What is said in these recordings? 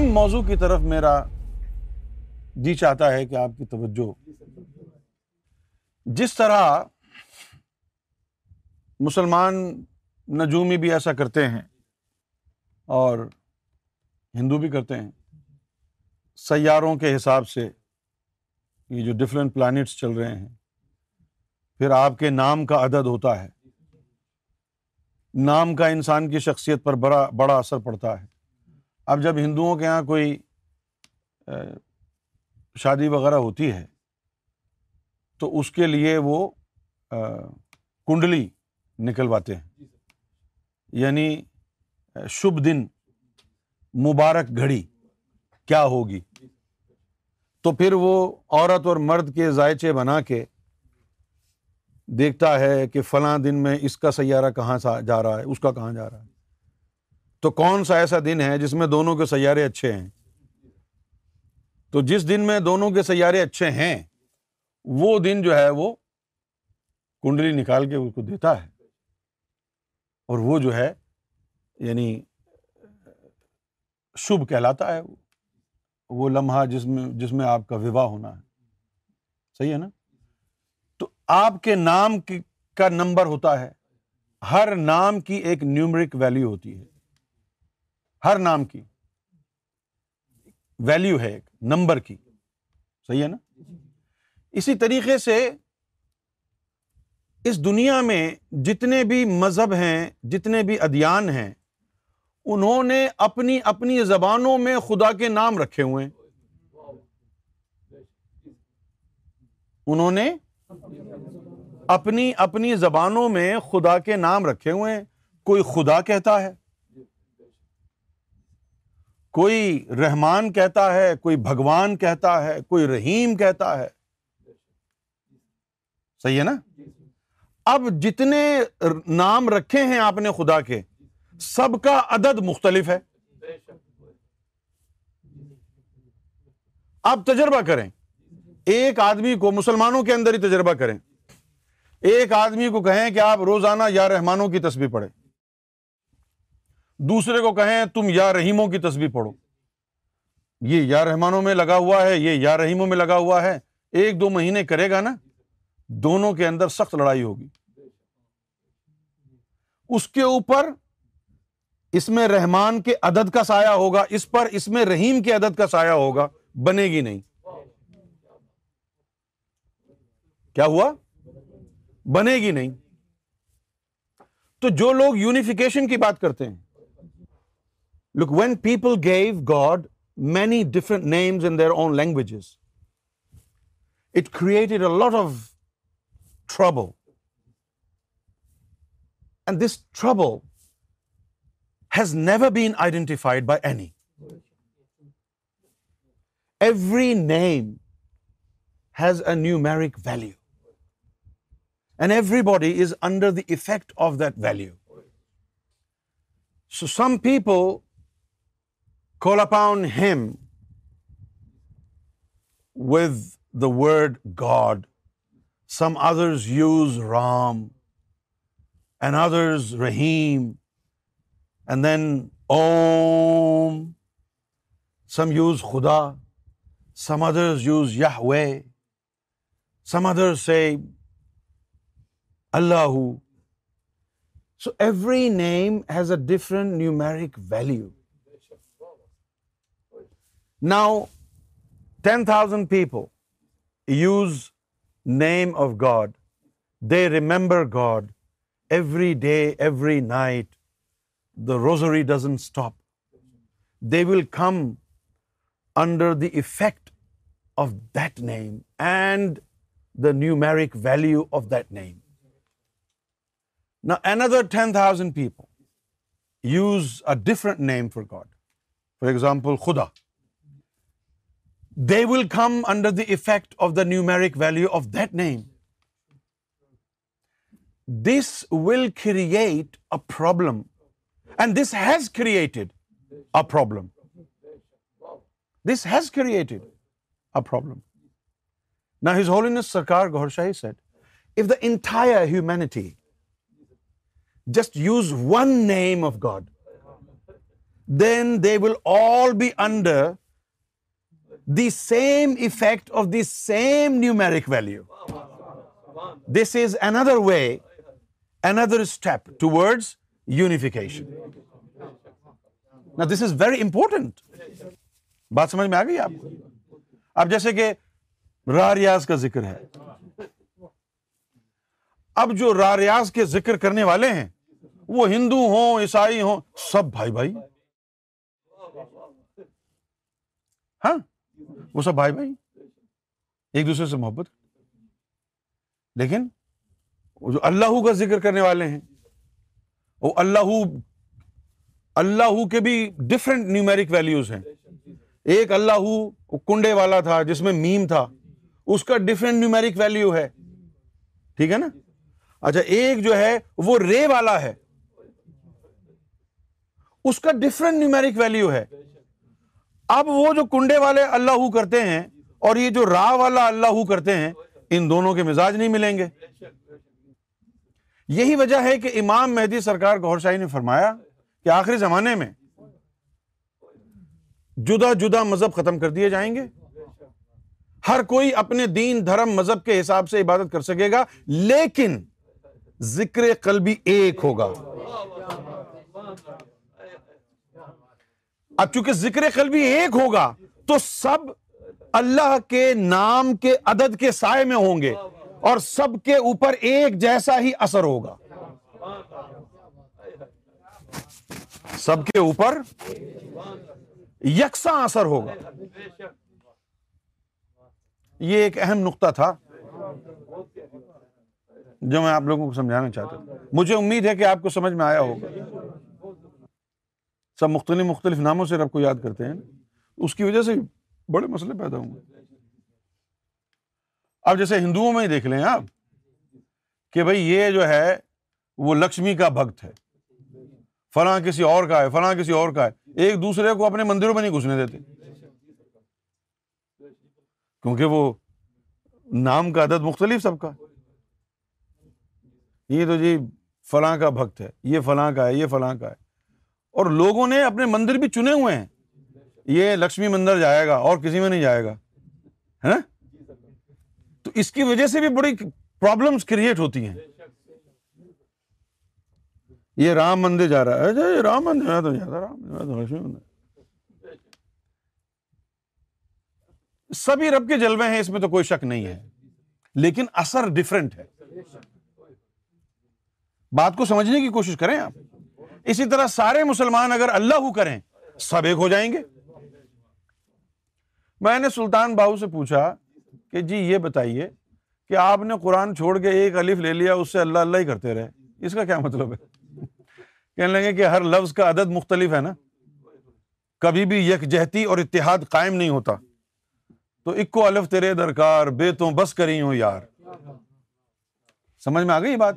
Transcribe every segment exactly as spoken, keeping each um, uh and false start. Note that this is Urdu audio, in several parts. اہم موضوع کی طرف میرا جی چاہتا ہے کہ آپ کی توجہ، جس طرح مسلمان نجومی بھی ایسا کرتے ہیں اور ہندو بھی کرتے ہیں، سیاروں کے حساب سے یہ جو ڈفرینٹ پلانٹس چل رہے ہیں، پھر آپ کے نام کا عدد ہوتا ہے، نام کا انسان کی شخصیت پر بڑا بڑا اثر پڑتا ہے۔ اب جب ہندوؤں کے یہاں کوئی شادی وغیرہ ہوتی ہے تو اس کے لیے وہ کنڈلی نکلواتے ہیں، یعنی شبھ دن، مبارک گھڑی کیا ہوگی، تو پھر وہ عورت اور مرد کے ذائچے بنا کے دیکھتا ہے کہ فلاں دن میں اس کا سیارہ کہاں سا جا رہا ہے، اس کا کہاں جا رہا ہے، تو کون سا ایسا دن ہے جس میں دونوں کے سیارے اچھے ہیں۔ تو جس دن میں دونوں کے سیارے اچھے ہیں وہ دن جو ہے وہ کنڈلی نکال کے اس کو دیتا ہے، اور وہ جو ہے یعنی شبھ کہلاتا ہے، وہ لمحہ جس میں جس میں آپ کا وواہ ہونا ہے۔ صحیح ہے نا؟ تو آپ کے نام کا نمبر ہوتا ہے، ہر نام کی ایک نیومرک ویلیو ہوتی ہے، ہر نام کی ویلیو ہے ایک نمبر کی۔ صحیح ہے نا؟ اسی طریقے سے اس دنیا میں جتنے بھی مذہب ہیں، جتنے بھی ادیان ہیں، انہوں نے اپنی اپنی زبانوں میں خدا کے نام رکھے ہوئے ہیں، انہوں نے اپنی اپنی زبانوں میں خدا کے نام رکھے ہوئے ہیں۔ کوئی خدا کہتا ہے، کوئی رحمان کہتا ہے، کوئی بھگوان کہتا ہے، کوئی رحیم کہتا ہے۔ صحیح ہے نا؟ اب جتنے نام رکھے ہیں آپ نے خدا کے، سب کا عدد مختلف ہے۔ آپ تجربہ کریں، ایک آدمی کو، مسلمانوں کے اندر ہی تجربہ کریں، ایک آدمی کو کہیں کہ آپ روزانہ یا رحمانوں کی تسبیح پڑھیں، دوسرے کو کہیں تم یا رحیموں کی تسبیح پڑھو، یہ یا رحمانوں میں لگا ہوا ہے، یہ یا رحیموں میں لگا ہوا ہے، ایک دو مہینے کرے گا نا، دونوں کے اندر سخت لڑائی ہوگی۔ اس کے اوپر اس میں رحمان کے عدد کا سایہ ہوگا، اس پر اس میں رحیم کے عدد کا سایہ ہوگا، بنے گی نہیں۔ کیا ہوا؟ بنے گی نہیں۔ تو جو لوگ یونیفیکیشن کی بات کرتے ہیں، Look, when people gave God many different names in their own languages, it created a lot of trouble. And this trouble has never been identified by any. Every name has a numeric value. And everybody is under the effect of that value. So some people call upon him with the word God. Some others use Ram and others Rahim, and then Om. Some use Khuda, some others use Yahweh, some others say Allahu. So every name has a different numeric value. Now, ten thousand people use name of God. They remember God every day, every night. The rosary doesn't stop. They will come under the effect of that name and the numeric value of that name. Now, another ten thousand people use a different name for God. For example, Khuda. They will come under the effect of the numeric value of that name. This will create a problem. And this has created a problem. This has created a problem. Now, His Holiness Sarkar Gohar Shahi said, if the entire humanity just use one name of God, then they will all be under the same effect of the same numeric value. This is another way, another step towards unification. Now this is very important. بات سمجھ میں آ گئی آپ کو؟ اب جیسے کہ را ریاض کا ذکر ہے، اب جو را ریاض کے ذکر کرنے والے ہیں وہ ہندو ہوں، عیسائی ہوں، سب بھائی بھائی، ہاں وہ سب بھائی بھائی، ایک دوسرے سے محبت. لیکن جو اللہ کا ذکر کرنے والے ہیں وہ اللہ اللہ کے بھی ڈفرینٹ نیومیرک ویلیوز ہیں. ایک اللہ کنڈے والا تھا جس میں میم تھا، اس کا ڈفرینٹ نیومیرک ویلیو ہے، ٹھیک ہے نا. اچھا ایک جو ہے وہ رے والا ہے، اس کا ڈفرینٹ نیومیرک ویلیو ہے. اب وہ جو کنڈے والے اللہ کرتے ہیں اور یہ جو را والا اللہ کرتے ہیں، ان دونوں کے مزاج نہیں ملیں گے. یہی وجہ ہے کہ امام مہدی سرکار گوھر شاہی نے فرمایا کہ آخری زمانے میں جدا جدا مذہب ختم کر دیے جائیں گے، ہر کوئی اپنے دین دھرم مذہب کے حساب سے عبادت کر سکے گا، لیکن ذکر قلبی ایک ہوگا. اب چونکہ ذکر قلبی ایک ہوگا تو سب اللہ کے نام کے عدد کے سائے میں ہوں گے اور سب کے اوپر ایک جیسا ہی اثر ہوگا، سب کے اوپر یکساں اثر ہوگا. یہ ایک اہم نقطہ تھا جو میں آپ لوگوں کو سمجھانا چاہتا ہوں. مجھے امید ہے کہ آپ کو سمجھ میں آیا ہوگا. سب مختلف مختلف ناموں سے رب کو یاد کرتے ہیں، اس کی وجہ سے بڑے مسئلے پیدا ہوں گے. اب جیسے ہندوؤں میں ہی دیکھ لیں آپ کہ بھائی یہ جو ہے وہ لکشمی کا بھگت ہے، فلاں کسی اور کا ہے، فلاں کسی اور کا ہے، ایک دوسرے کو اپنے مندروں میں نہیں گھسنے دیتے، کیونکہ وہ نام کا عدد مختلف سب کا. یہ تو جی فلاں کا بھگت ہے، یہ فلاں کا ہے، یہ فلاں کا ہے، اور لوگوں نے اپنے مندر بھی چنے ہوئے ہیں. یہ لکشمی مندر جائے گا اور کسی میں نہیں جائے گا، ہے نا. تو اس کی وجہ سے بھی بڑی پرابلمز کریٹ ہوتی ہیں. یہ رام مندر جا رہا ہے، رام مندر تو جاتا، رام مندر، لکشمی مندر، سبھی رب کے جلوے ہیں، اس میں تو کوئی شک نہیں ہے، لیکن اثر ڈفرینٹ ہے. بات کو سمجھنے کی کوشش کریں آپ. اسی طرح سارے مسلمان اگر اللہ کریں سب ایک ہو جائیں گے. میں نے سلطان باہو سے پوچھا کہ جی یہ بتائیے کہ آپ نے قرآن چھوڑ کے ایک الف لے لیا، اس سے اللہ اللہ ہی کرتے رہے، اس کا کیا مطلب ہے؟ کہنے لگے کہ ہر لفظ کا عدد مختلف ہے نا، کبھی بھی یکجہتی اور اتحاد قائم نہیں ہوتا، تو اکو الف تیرے درکار بے تو بس کری ہوں یار. سمجھ میں آ گئی بات؟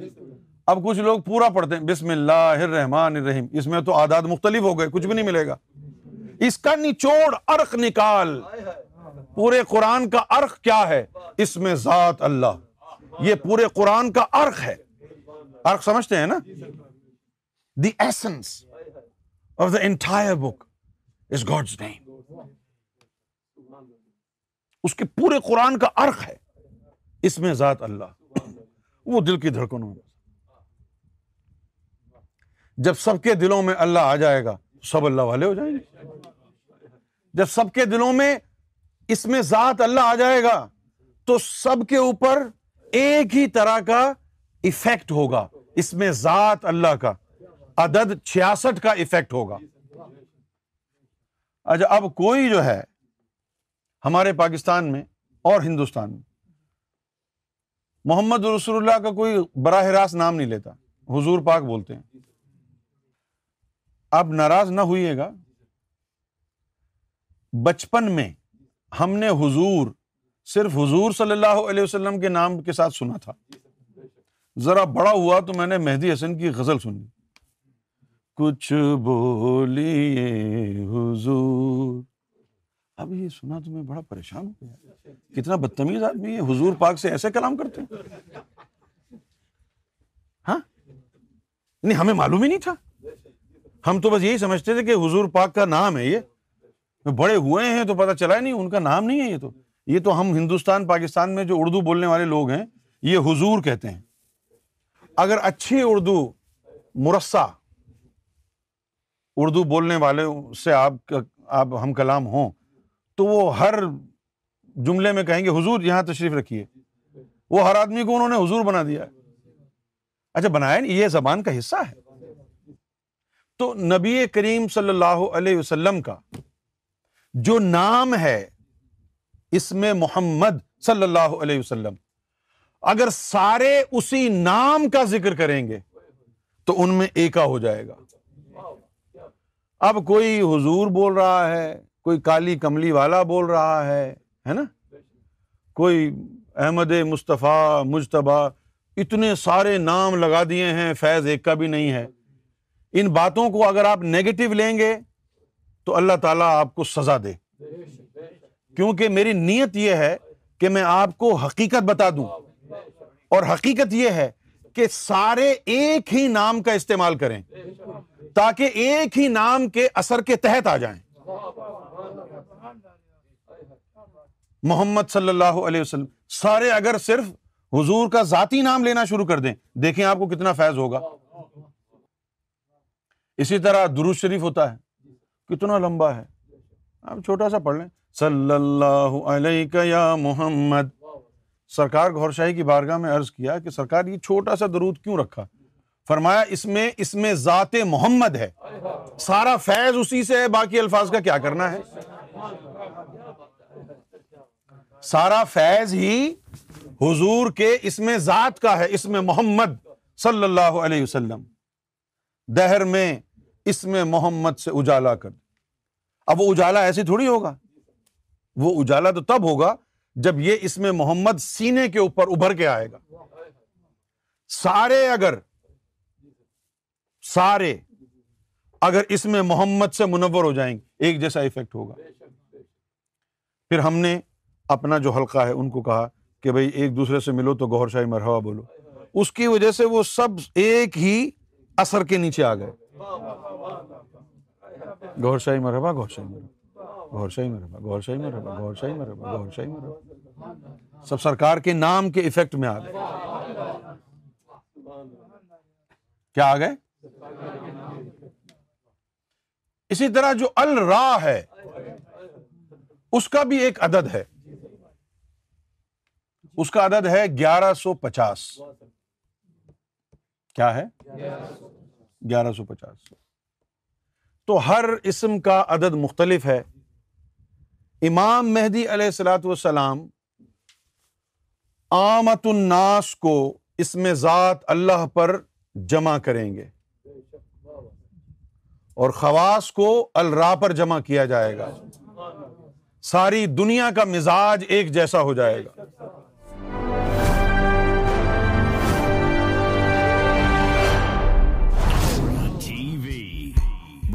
اب کچھ لوگ پورا پڑھتے ہیں بسم اللہ الرحمن الرحیم، اس میں تو اعداد مختلف ہو گئے، کچھ بھی نہیں ملے گا. اس کا نچوڑ عرق نکال، پورے قرآن کا عرق کیا ہے؟ اس میں ذات اللہ. یہ پورے قرآن کا عرق ہے. عرق سمجھتے ہیں نا؟ The essence of the entire book is God's name. اس کے پورے قرآن کا عرق ہے، اس میں ذات اللہ. وہ دل کی دھڑکنوں میں، جب سب کے دلوں میں اللہ آ جائے گا سب اللہ والے ہو جائیں گے. جب سب کے دلوں میں اس میں ذات اللہ آ جائے گا تو سب کے اوپر ایک ہی طرح کا ایفیکٹ ہوگا. اس میں ذات اللہ کا عدد چھیاسٹھ کا ایفیکٹ ہوگا. اچھا اب کوئی جو ہے ہمارے پاکستان میں اور ہندوستان میں محمد رسول اللہ کا کوئی براہ راست نام نہیں لیتا، حضور پاک بولتے ہیں. آپ ناراض نہ ہوئیے گا، بچپن میں ہم نے حضور صرف حضور صلی اللہ علیہ وسلم کے نام کے ساتھ سنا تھا. ذرا بڑا ہوا تو میں نے مہدی حسن کی غزل سنی، کچھ بولیے حضور. اب یہ سنا تو میں بڑا پریشان ہو گیا، کتنا بدتمیز آدمی ہے، حضور پاک سے ایسے کلام کرتے ہیں. ہاں نہیں، ہمیں معلوم ہی نہیں تھا. ہم تو بس یہی سمجھتے تھے کہ حضور پاک کا نام ہے، یہ بڑے ہوئے ہیں تو پتہ چلا نہیں ان کا نام نہیں ہے، یہ تو یہ تو ہم ہندوستان پاکستان میں جو اردو بولنے والے لوگ ہیں یہ حضور کہتے ہیں۔ اگر اچھی اردو مرصع اردو بولنے والے سے آپ آپ ہم کلام ہوں تو وہ ہر جملے میں کہیں گے حضور یہاں تشریف رکھیے، وہ ہر آدمی کو انہوں نے حضور بنا دیا ہے۔ اچھا بنایا نہیں، یہ زبان کا حصہ ہے۔ تو نبی کریم صلی اللہ علیہ وسلم کا جو نام ہے اس میں محمد صلی اللہ علیہ وسلم، اگر سارے اسی نام کا ذکر کریں گے تو ان میں ایکا ہو جائے گا۔ اب کوئی حضور بول رہا ہے، کوئی کالی کملی والا بول رہا ہے، ہے نا، کوئی احمد مصطفیٰ مجتبہ، اتنے سارے نام لگا دیے ہیں، فیض ایک کا بھی نہیں ہے۔ ان باتوں کو اگر آپ نیگیٹو لیں گے تو اللہ تعالیٰ آپ کو سزا دے، کیونکہ میری نیت یہ ہے کہ میں آپ کو حقیقت بتا دوں، اور حقیقت یہ ہے کہ سارے ایک ہی نام کا استعمال کریں تاکہ ایک ہی نام کے اثر کے تحت آ جائیں۔ محمد صلی اللہ علیہ وسلم، سارے اگر صرف حضور کا ذاتی نام لینا شروع کر دیں، دیکھیں آپ کو کتنا فیض ہوگا۔ اسی طرح درود شریف ہوتا ہے، کتنا لمبا ہے، آپ چھوٹا سا پڑھ لیں، صلی اللہ علیہ یا محمد۔ سرکار گوھر شاہی کی بارگاہ میں عرض کیا کہ سرکار یہ چھوٹا سا درود کیوں رکھا؟ فرمایا اس میں اس میں ذات محمد ہے، سارا فیض اسی سے ہے، باقی الفاظ کا کیا کرنا ہے، سارا فیض ہی حضور کے اس میں ذات کا ہے، اس میں محمد صلی اللہ علیہ وسلم۔ دہر میں اس میں محمد سے اجالا کر۔ اب وہ اجالا ایسے تھوڑی ہوگا، وہ اجالا تو تب ہوگا جب یہ اس میں محمد سینے کے اوپر ابھر کے آئے گا۔ سارے اگر سارے اگر اس میں محمد سے منور ہو جائیں گے، ایک جیسا ایفیکٹ ہوگا۔ پھر ہم نے اپنا جو حلقہ ہے ان کو کہا کہ بھائی ایک دوسرے سے ملو تو گوھر شاہی مرحبا بولو، اس کی وجہ سے وہ سب ایک ہی اثر کے نیچے آ گئے، گوھر شاہی مرحبا، گوھر شاہی مرحبا، گوھر شاہی مرحبا، گوھر شاہی مرحبا، گوھر شاہی مرحبا، گوھر شاہی مرحبا، سب سرکار کے نام کے ایفیکٹ میں آ گئے۔ کیا آ گئے؟ اسی طرح جو الرا ہے اس کا بھی ایک عدد ہے، اس کا عدد ہے گیارہ سو پچاس۔ کیا ہے؟ گیارہ سو پچاس۔ تو ہر اسم کا عدد مختلف ہے۔ امام مہدی علیہ الصلوۃ والسلام عامۃ الناس کو اس میں ذات اللہ پر جمع کریں گے، اور خواص کو الرا پر جمع کیا جائے گا، ساری دنیا کا مزاج ایک جیسا ہو جائے گا۔